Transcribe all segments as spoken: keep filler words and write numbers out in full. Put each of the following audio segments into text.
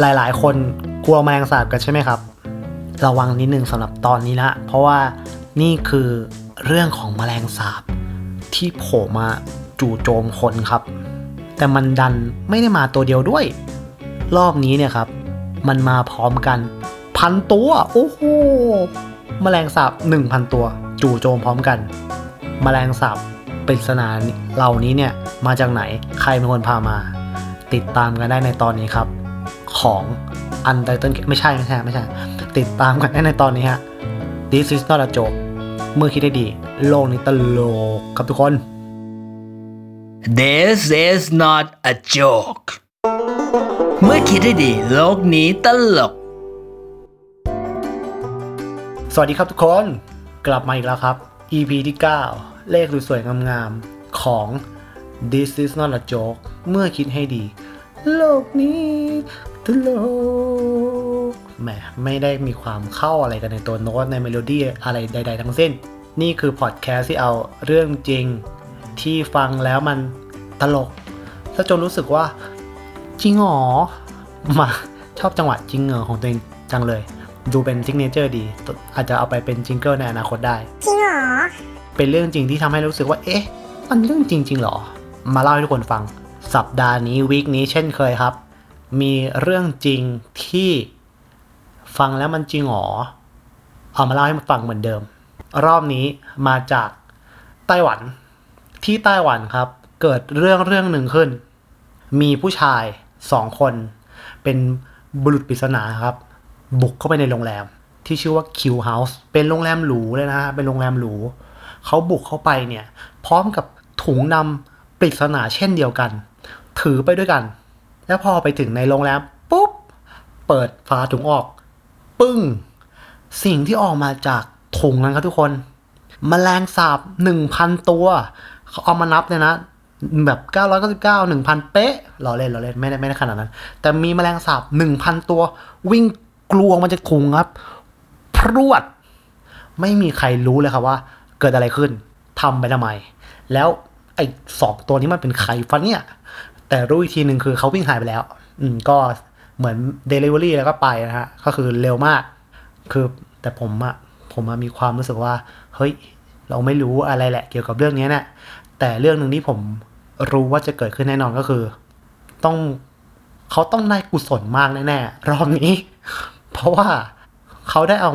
หลายๆคนกลัวแมลงสาบกันใช่ไหมครับระวังนิดนึงสำหรับตอนนี้ละเพราะว่านี่คือเรื่องของแมลงสาบที่โผล่มาจู่โจมคนครับแต่มันดันไม่ได้มาตัวเดียวด้วยรอบนี้เนี่ยครับมันมาพร้อมกันพันตัวโอ้โหแมลงสาบ หนึ่งพัน ตัวจู่โจมพร้อมกันแมลงสาบปริศนาเหล่านี้เนี่ยมาจากไหนใครเป็นคนพามาติดตามกันได้ในตอนนี้ครับของอันไตเติ้ลไม่ใช่ไม่ใช่ไม่ใช่ติดตามกันได้ในตอนนี้ฮะ This is not a joke เมื่อคิดได้ดีโลกนี้ตลกครับทุกคน This is not a joke เมื่อคิดได้ดีโลกนี้ตลกสวัสดีครับทุกคนกลับมาอีกแล้วครับ อี พี ที่เก้าเลขสวยๆงามๆของ This is not a joke เมื่อคิดให้ดีโลกนี้ตลกแหมไม่ได้มีความเข้าอะไรกันในตัวโน้ตในเมโลดี้อะไรใดๆทั้งสิ้นนี่คือพอดแคสต์ที่เอาเรื่องจริงที่ฟังแล้วมันตลกซะจนรู้สึกว่าจริงหรอมาชอบจังหวะจริงเหรอของตัวเองจังเลยดูเป็นซิกเนเจอร์ดีอาจจะเอาไปเป็นจิงเกิลในอนาคตได้จริงหรอเป็นเรื่องจริงที่ทำให้รู้สึกว่าเอ๊ะมันเรื่องจริงจริงหรอมาเล่าให้ทุกคนฟังสัปดาห์นี้วีคนี้เช่นเคยครับมีเรื่องจริงที่ฟังแล้วมันจริงหรอเอามาเล่าให้ฟังเหมือนเดิมรอบนี้มาจากไต้หวันที่ไต้หวันครับเกิดเรื่องเรื่องหนึ่งขึ้นมีผู้ชายสองคนเป็นบุรุษปริศนาครับบุกเข้าไปในโรงแรมที่ชื่อว่า Q House เป็นโรงแรมหรูเลยนะฮะเป็นโรงแรมหรูเขาบุกเข้าไปเนี่ยพร้อมกับถุงนำปริศนาเช่นเดียวกันถือไปด้วยกันแล้วพอไปถึงในโรงแรมปุ๊บเปิดฝาถุงออกปึ้งสิ่งที่ออกมาจากถุงนั้นครับทุกคนแมลงสาบ หนึ่งพัน ตัวเขาเอามานับเนี่ยนะแบบเก้าร้อยเก้าสิบเก้า หนึ่งพัน เป๊ะรอเล่นรอเล่นไม่ได้ไม่ได้ขนาดนั้นแต่มีแมลงสาบ หนึ่งพัน ตัววิ่งกลวงมันจะถุงครับพรวดไม่มีใครรู้เลยครับว่าเกิดอะไรขึ้นทำไปทำไมแล้วไอ้สองตัวนี้มันเป็นใครฟันเนี่ยแต่รู้อีกทีหนึ่งคือเขาวิ่งหายไปแล้วอืมก็เหมือน delivery แล้วก็ไปนะฮะก็คือเร็วมากคือแต่ผมอะผมอะมีความรู้สึกว่าเฮ้ยเราไม่รู้อะไรแหละเกี่ยวกับเรื่องนี้เนี่ยแต่เรื่องนึงที่ผมรู้ว่าจะเกิดขึ้นแน่นอนก็คือต้องเขาต้องได้กุศลมากแน่ๆรอบนี้เพราะว่าเขาได้เอา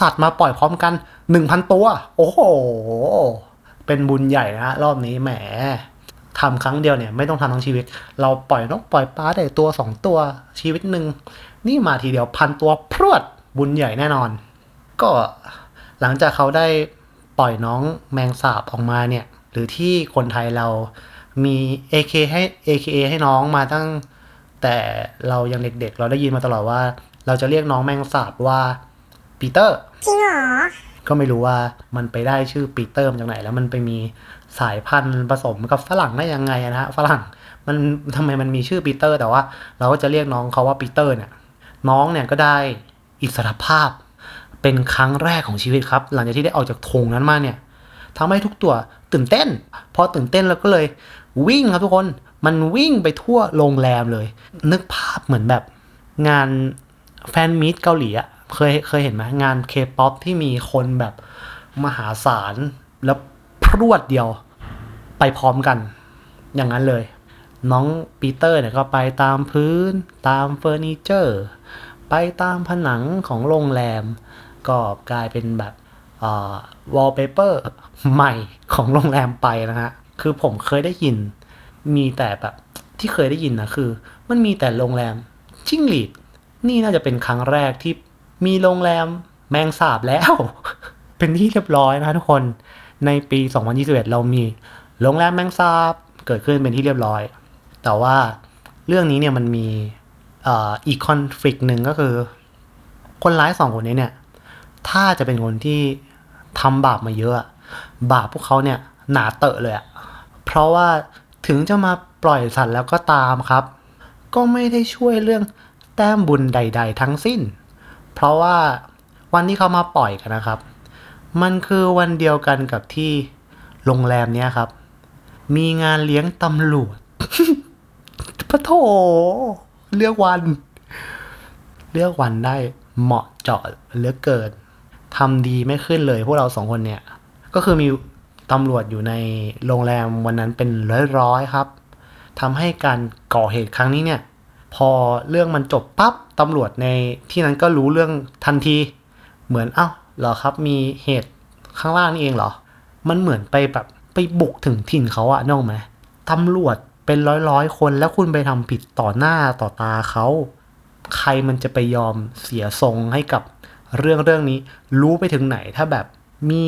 สัตว์มาปล่อยพร้อมกัน หนึ่งพัน ตัวโอ้โหเป็นบุญใหญ่นะรอบนี้แหมทำครั้งเดียวเนี่ยไม่ต้องทำทั้งชีวิตเราปล่อยนกปล่อยปลาได้ตัวสองตัวชีวิตหนึ่งนี่มาทีเดียวพันตัวพรวดบุญใหญ่แน่นอนก็หลังจากเขาได้ปล่อยน้องแมงสาบออกมาเนี่ยหรือที่คนไทยเรามี เอ เค ให้ เอ เค เอ ให้น้องมาตั้งแต่เรายังเด็กๆเราได้ยินมาตลอดว่าเราจะเรียกน้องแมงสาบว่าปีเตอร์จริงหรอก็ไม่รู้ว่ามันไปได้ชื่อปีเตอร์มาจากไหนแล้วมันไปมีสายพันธุ์ผสมกับฝรั่งได้ยังไงนะฮะฝรั่งมันทำไมมันมีชื่อปีเตอร์แต่ว่าเราก็จะเรียกน้องเขาว่าปีเตอร์เนี่ยน้องเนี่ยก็ได้อิสรภาพเป็นครั้งแรกของชีวิตครับหลังจากที่ได้ออกจากถุงนั้นมาเนี่ยทำให้ทุกตัวตื่นเต้นพอตื่นเต้นแล้วก็เลยวิ่งครับทุกคนมันวิ่งไปทั่วโรงแรมเลยนึกภาพเหมือนแบบงานแฟนมีตเกาหลีอ่ะเคยเคยเห็นไหมงาน K-pop ที่มีคนแบบมหาศาลแล้วพรวดเดียวไปพร้อมกันอย่างนั้นเลยน้องปีเตอร์เนี่ยก็ไปตามพื้นตามเฟอร์นิเจอร์ไปตามผนังของโรงแรมก็กลายเป็นแบบอ่าวอลเปเปอร์ใหม่ของโรงแรมไปนะฮะคือผมเคยได้ยินมีแต่แบบที่เคยได้ยินนะคือมันมีแต่โรงแรมจิ้งหรีดนี่น่าจะเป็นครั้งแรกที่มีโรงแรมแมงสาบแล้ว เป็นที่เรียบร้อยนะทุกคนในปีสองพันยี่สิบเอ็ดเรามีโรงแรมแมงสาบเกิดขึ้นเป็นที่เรียบร้อยแต่ว่าเรื่องนี้เนี่ยมันมีเอ่ออีกคอนฟลิกต์นึงก็คือคนร้ายสองคนนี้เนี่ยถ้าจะเป็นคนที่ทำบาปมาเยอะบาปพวกเขาเนี่ยหนาเตอะเลยอ่ะเพราะว่าถึงจะมาปล่อยสัตว์แล้วก็ตามครับก็ไม่ได้ช่วยเรื่องแต้มบุญใดๆทั้งสิ้นเพราะว่าวันที่เขามาปล่อยกันนะครับมันคือวันเดียวกันกับที่โรงแรมเนี้ยครับมีงานเลี้ยงตำรวจ พะโถเลือกวัน เลือกวันได้เหมาะเจาะเหลือเกินทำดีไม่ขึ้นเลยพวกเราสองคนเนี่ยก็คือมีตำรวจอยู่ในโรงแรมวันนั้นเป็นร้อยๆครับทำให้การก่อเหตุครั้งนี้เนี่ยพอเรื่องมันจบปั๊บตำรวจในที่นั้นก็รู้เรื่องทันทีเหมือนเอ้าเหรอครับมีเหตุข้างล่างนี่เองเหรอมันเหมือนไปแบบไปบุกถึงถิ่นเขาอะนึกออกไหมตำรวจเป็นร้อยๆคนแล้วคุณไปทำผิดต่อหน้าต่อตาเขาใครมันจะไปยอมเสียทรงให้กับเรื่องเรื่องนี้รู้ไปถึงไหนถ้าแบบมี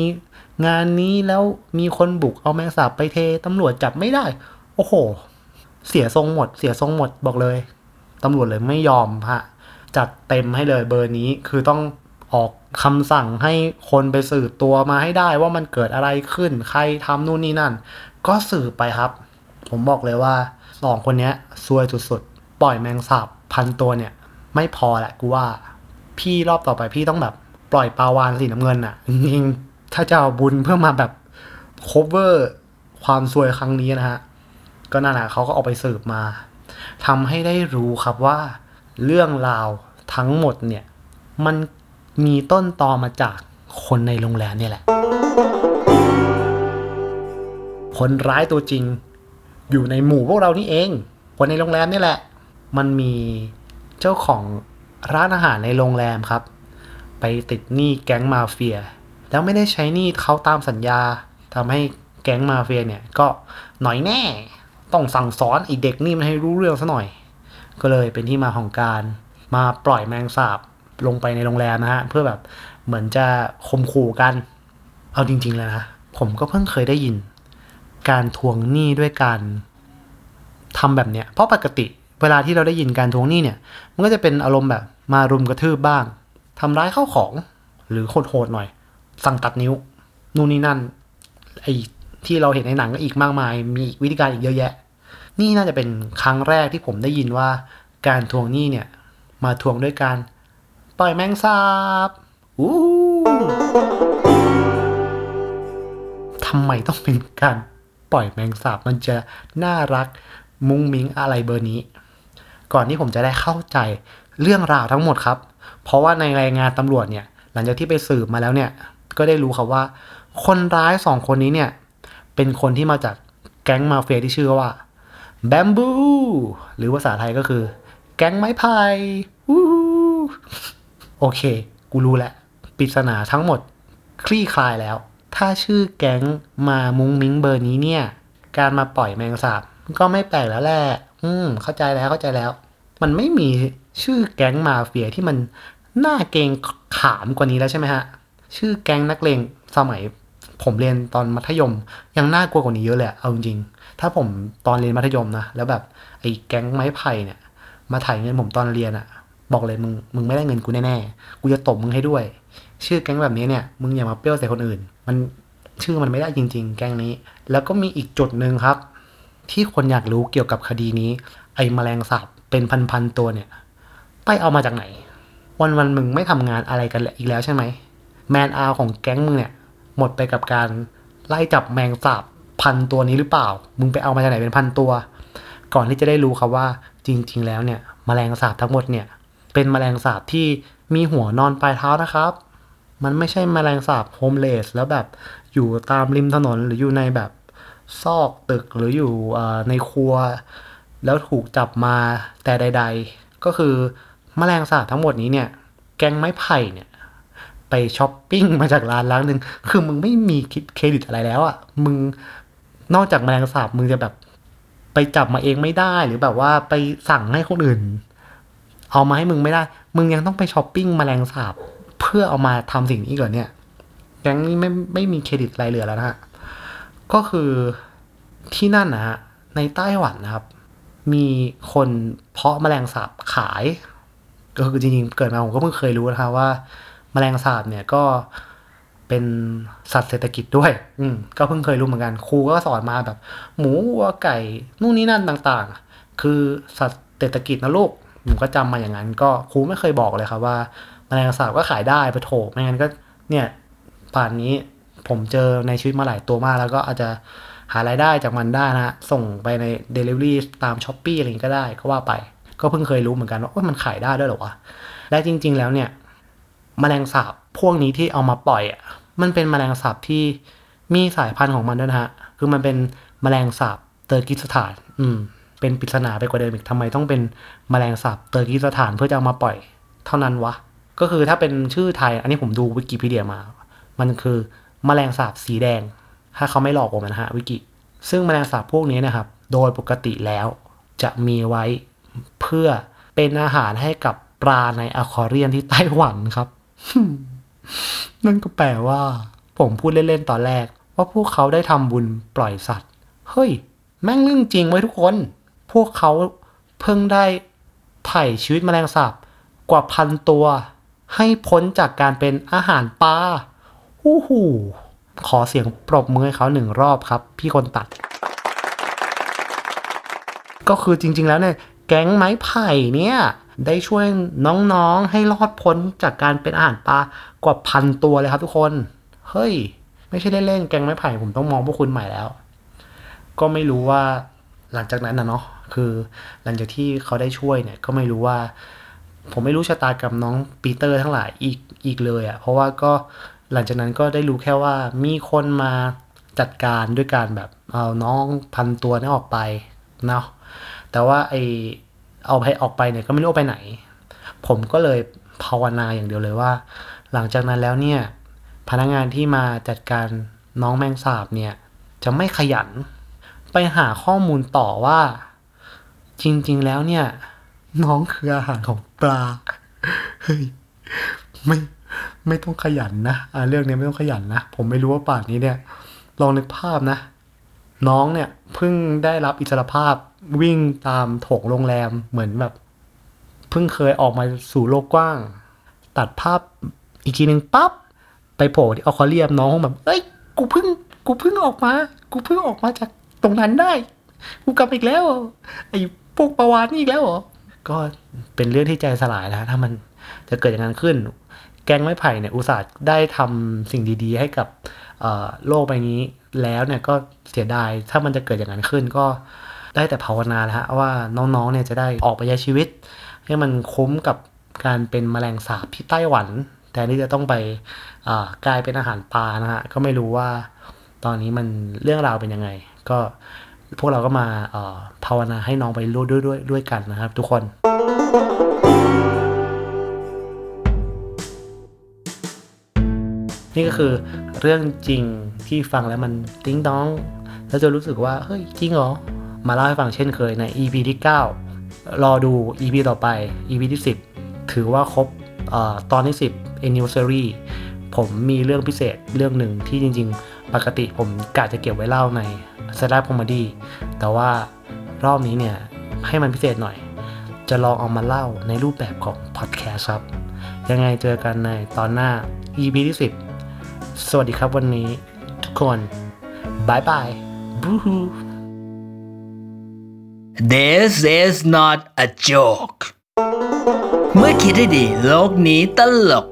งานนี้แล้วมีคนบุกเอาแมงสาบไปเทตำรวจจับไม่ได้โอ้โหเสียทรงหมดเสียทรงหมดบอกเลยตำรวจเลยไม่ยอมฮะจัดเต็มให้เลยเบอร์นี้คือต้องออกคำสั่งให้คนไปสืบตัวมาให้ได้ว่ามันเกิดอะไรขึ้นใครทำนู่นนี่นั่นก็สืบไปครับผมบอกเลยว่าสองคนนี้ซวยสุดๆปล่อยแมงสาบพันตัวเนี่ยไม่พอแหละกูว่าพี่รอบต่อไปพี่ต้องแบบปล่อยปลาวาฬสีน้ำเงินอ่ะจริงๆถ้าจะเอาบุญเพื่อมาแบบ cover ความซวยครั้งนี้นะฮะก็นั่นแหละเขาก็เอาไปสืบมาทำให้ได้รู้ครับว่าเรื่องราวทั้งหมดเนี่ยมันมีต้นตอมาจากคนในโรงแรมนี่แหละคนร้ายตัวจริงอยู่ในหมู่พวกเรานี่เองคนในโรงแรมนี่แหละมันมีเจ้าของร้านอาหารในโรงแรมครับไปติดหนี้แก๊งมาเฟียแล้วไม่ได้ใช้หนี้เขาตามสัญญาทำให้แก๊งมาเฟียเนี่ยก็หน่อยแน่ต้องสั่งสอนไอ้เด็กนี่มันให้รู้เรื่องซะหน่อยก็เลยเป็นที่มาของการมาปล่อยแมงสาบลงไปในโรงแรมนะฮะเพื่อแบบเหมือนจะข่มขู่กันเอาจริงๆแล้วนะผมก็เพิ่งเคยได้ยินการทวงหนี้ด้วยการทำแบบเนี้ยเพราะปกติเวลาที่เราได้ยินการทวงหนี้เนี่ยมันก็จะเป็นอารมณ์แบบมารุมกระทืบบ้างทำร้ายข้าวของหรือโหดๆหน่อยสั่งตัดนิ้วนู่นนี่นั่นไอ้ที่เราเห็นในหนังก็อีกมากมายมีวิธีการอีกเยอะแยะนี่น่าจะเป็นครั้งแรกที่ผมได้ยินว่าการทวงหนี้เนี่ยมาทวงด้วยการปล่อยแมงสาบอู้ทำไมต้องเป็นการปล่อยแมงสาบมันจะน่ารักมุ้งมิ้งอะไรเบอร์นี้ก่อนที่ผมจะได้เข้าใจเรื่องราวทั้งหมดครับเพราะว่าในรายงานตำรวจเนี่ยหลังจากที่ไปสืบมาแล้วเนี่ยก็ได้รู้ครับว่าคนร้ายสองคนนี้เนี่ยเป็นคนที่มาจากแก๊งมาเฟียที่ชื่อว่า Bamboo หรือภาษาไทยก็คือแก๊งไม้ไผ่โอเคกูรู้แล้วปริศนาทั้งหมดคลี่คลายแล้วถ้าชื่อแก๊งมามุ้งมิ้งเบอร์นี้เนี่ยการมาปล่อยแมงสาบก็ไม่แปลกแล้วแหละอืมเข้าใจแล้วเข้าใจแล้วมันไม่มีชื่อแก๊งมาเฟียที่มันน่าเกรงขามกว่านี้แล้วใช่ไหมฮะชื่อแก๊งนักเลงสมัยผมเรียนตอนมัธยมยังน่ากลัวกว่านี้เยอะเลยเอาจริงๆถ้าผมตอนเรียนมัธยมนะแล้วแบบไอ้แก๊งไม้ไผ่เนี่ยมาถ่ายเงินผมตอนเรียนอะบอกเลยมึงมึงไม่ได้เงินกูแน่ๆกูจะตบมึงให้ด้วยชื่อแก๊งแบบนี้เนี่ยมึงอย่ามาเปรี้ยวใส่คนอื่นมันชื่อมันไม่ได้จริงๆแก๊งนี้แล้วก็มีอีกจุดนึงครับที่คนอยากรู้เกี่ยวกับคดีนี้ไอ้แมลงสาบเป็นพันๆตัวเนี่ยไปเอามาจากไหนวันๆมึงไม่ทำงานอะไรกันอีกแล้วใช่ไหมแมนอาร์ของแก๊งมึงเนี่ยหมดไปกับการไล่จับแมงสาบพันตัวนี้หรือเปล่ามึงไปเอามาจากไหนเป็นพันตัวก่อนที่จะได้รู้ครับว่าจริงๆแล้วเนี่ยแมลงสาบทั้งหมดเนี่ยเป็นแมลงสาบที่มีหัวนอนปลายเท้านะครับมันไม่ใช่แมลงสาบโฮมเลสแล้วแบบอยู่ตามริมถนนหรืออยู่ในแบบซอกตึกหรืออยู่ในครัวแล้วถูกจับมาแต่ใดๆก็คือแมลงสาบทั้งหมดนี้เนี่ยแก๊งไม้ไผ่เนี่ยไปช้อปปิ้งมาจากร้านร้านนึงคือมึงไม่มีคิดเครดิตอะไรแล้วอ่ะมึงนอกจากแมลงสาบมึงจะแบบไปจับมาเองไม่ได้หรือแบบว่าไปสั่งให้คนอื่นเอามาให้มึงไม่ได้มึงยังต้องไปช้อปปิ้งแมลงสาบเพื่อเอามาทำสิ่งนี้ก่อนเนี่ยแก๊งนี้ไม่ไม่มีเครดิตอะไรเหลือแล้วนะฮะก็คือที่นั่นนะฮะในไต้หวันนะครับมีคนเพาะแมลงสาบขายก็คือจริงๆเกิดมาผมก็เพิ่งเคยรู้นะครับว่าแมลงสาบเนี่ยก็เป็นสัตว์เศรษฐกิจด้วยอืมก็เพิ่งเคยรู้เหมือนกันครูก็สอนมาแบบหมูวัวไก่นู่นนี่นั่นต่างๆคือสัตว์เศรษฐกิจนะลูกผมก็จำมาอย่างนั้นก็ครูไม่เคยบอกเลยครับว่าแมลงสาบก็ขายได้ไปโถไม่งั้นก็เนี่ยป่านนี้ผมเจอในชีวิตมาหลายตัวมากแล้วก็อาจจะหารายได้จากมันได้นะส่งไปใน delivery ตาม Shopee อะไรอย่างนี้ก็ได้ก็ว่าไปก็เพิ่งเคยรู้เหมือนกันว่ามันขายได้ด้วยเหรอวะ และจริงๆแล้วเนี่ยแมลงสาบพวกนี้ที่เอามาปล่อยอ่ะมันเป็นแมลงสาบที่มีสายพันธุ์ของมันด้วยนะฮะคือมันเป็นแมลงสาบเตอร์กิสถานอืมเป็นปริศนาไปกว่าเดิมอีกทำไมต้องเป็นแมลงสาบเตอร์กิสถานเพื่อจะเอามาปล่อยเท่านั้นวะก็คือถ้าเป็นชื่อไทยอันนี้ผมดูวิกิพีเดียมามันคือแมลงสาบสีแดงถ้าเขาไม่หลอกผมนะฮะวิกิซึ่งแมลงสาบพวกนี้นะครับโดยปกติแล้วจะมีไว้เพื่อเป็นอาหารให้กับปลาในอควาเรียมที่ไต้หวันครับ นั่นก็แปลว่าผมพูดเล่นๆตอนแรกว่าพวกเขาได้ทำบุญปล่อยสัตว์เฮ้ยแม่งเรื่องจริงไว้ทุกคนพวกเขาเพิ่งได้ไถ่ชีวิตแมลงสาบกว่าพันตัวให้พ้นจากการเป็นอาหารปลาอู้หูขอเสียงปรบมือให้เขาหนึ่งรอบครับพี่คนตัด ก็คือจริงๆแล้วเนี่ยแก๊งไม้ไผ่เนี่ยได้ช่วยน้องๆให้รอดพ้นจากการเป็นอาหารปลากว่าพันตัวเลยครับทุกคนเฮ้ยไม่ใช่เล่นๆแก๊งไม้ไผ่ผมต้องมองพวกคุณใหม่แล้วก็ไม่รู้ว่าหลังจากนั้นนะเนาะคือหลังจากที่เขาได้ช่วยเนี่ยก็ไม่รู้ว่าผมไม่รู้ชะตากรรมน้องปีเตอร์ทั้งหลายอีกอีกเลยอ่ะเพราะว่าก็หลังจากนั้นก็ได้รู้แค่ว่ามีคนมาจัดการด้วยการแบบเอาน้องพันตัวนั้นออกไปเนาะแต่ว่าไอเอาไปออกไปเนี่ยก็ไม่รู้ไปไหนผมก็เลยภาวนาอย่างเดียวเลยว่าหลังจากนั้นแล้วเนี่ยพนักงานที่มาจัดการน้องแมงสาบเนี่ยจะไม่ขยันไปหาข้อมูลต่อว่าจริงๆแล้วเนี่ยน้องคืออาหารของปลาเฮ้ยไม่ไม่ต้องขยันนะอ่าเรื่องนี้ไม่ต้องขยันนะผมไม่รู้ว่าป่านนี้เนี่ยลองนึกภาพนะน้องเนี่ยเพิ่งได้รับอิสรภาพวิ่งตามโถงโรงแรมเหมือนแบบเพิ่งเคยออกมาสู่โลกกว้างตัดภาพอีกทีนึงปั๊บไปโผล่ที่อควาเรียมน้องแบบเอ้ยกูเพิ่งกูเพิ่งออกมากูเพิ่งออกมาจากตรงนั้นได้กูกลับอีกแล้วไอ้พวกปลาวาฬนี่อีกแล้วเหรอก็เป็นเรื่องที่ใจสลายนะถ้ามันจะเกิดอย่างนั้นขึ้นแก๊งไม้ไผ่เนี่ยอุตส่าห์ได้ทำสิ่งดีๆให้กับโลกใบนี้แล้วเนี่ยก็เสียดายถ้ามันจะเกิดอย่างนั้นขึ้นก็ได้แต่ภาวนานะฮะว่าน้องๆเนี่ยจะได้ออกไปใช้ชีวิตให้มันคุ้มกับการเป็นแมลงสาบที่ไต้หวันแต่นี่จะต้องไปกลายเป็นอาหารปลานะฮะก็ไม่รู้ว่าตอนนี้มันเรื่องราวเป็นยังไงก็พวกเราก็มาภาวนาให้น้องไปรู้ด้วยด้วยด้วยกันนะครับทุกคนนี่ก็คือเรื่องจริงที่ฟังแล้วมันติ๊งต๊องแล้วจะรู้สึกว่าเฮ้ยจริงเหรอมาเล่าให้ฟังเช่นเคยใน อี พี ที่เก้ารอดู อี พี ต่อไป อี พี ที่สิบถือว่าครบเอ่อตอนที่สิบ Anniversary ผมมีเรื่องพิเศษเรื่องหนึ่งที่จริงๆปกติผมกะจะเก็บไว้เล่าใน Stand-up Comedy แต่ว่ารอบนี้เนี่ยให้มันพิเศษหน่อยจะลองเอามาเล่าในรูปแบบของ Podcast ครับยังไงเจอกันในตอนหน้า อี พี ที่สิบสวัสดีครับวันนี้ทุกคนบ๊ายบายบูฮูThis is not a joke เมื่อคิดให้ดีโลกนี้ตลก